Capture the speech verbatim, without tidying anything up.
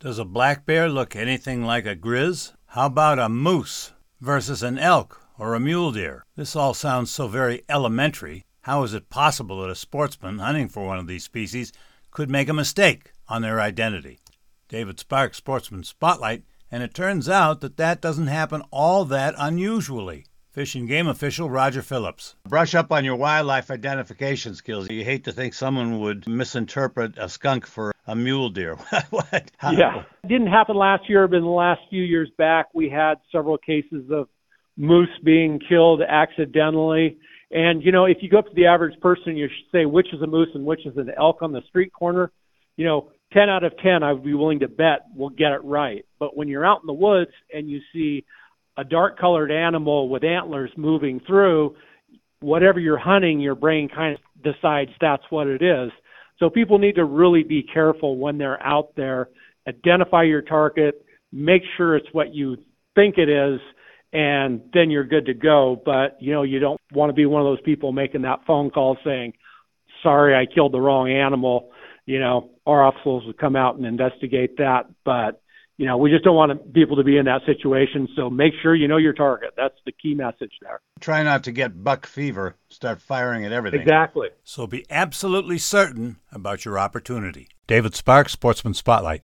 Does a black bear look anything like a grizz? How about a moose versus an elk or a mule deer? This all sounds so very elementary. How is it possible that a sportsman hunting for one of these species could make a mistake on their identity? David Sparks, Sportsman Spotlight, and it turns out that that doesn't happen all that unusually. Fish and Game official Roger Phillips. Brush up on your wildlife identification skills. You hate to think someone would misinterpret a skunk for a mule deer. What? How? Yeah, it didn't happen last year, but in the last few years back, we had several cases of moose being killed accidentally. And, you know, if you go up to the average person, you say, which is a moose and which is an elk on the street corner, you know, ten out of ten, I would be willing to bet we'll get it right. But when you're out in the woods and you see a dark-colored animal with antlers moving through, whatever you're hunting, your brain kind of decides that's what it is. So people need to really be careful when they're out there. Identify your target, make sure it's what you think it is, and then you're good to go. But, you know, you don't want to be one of those people making that phone call saying, sorry, I killed the wrong animal. You know, our officers would come out and investigate that. But, you know, we just don't want people to be in that situation. So make sure you know your target. That's the key message there. Try not to get buck fever. Start firing at everything. Exactly. So be absolutely certain about your opportunity. David Sparks, Sportsman Spotlight.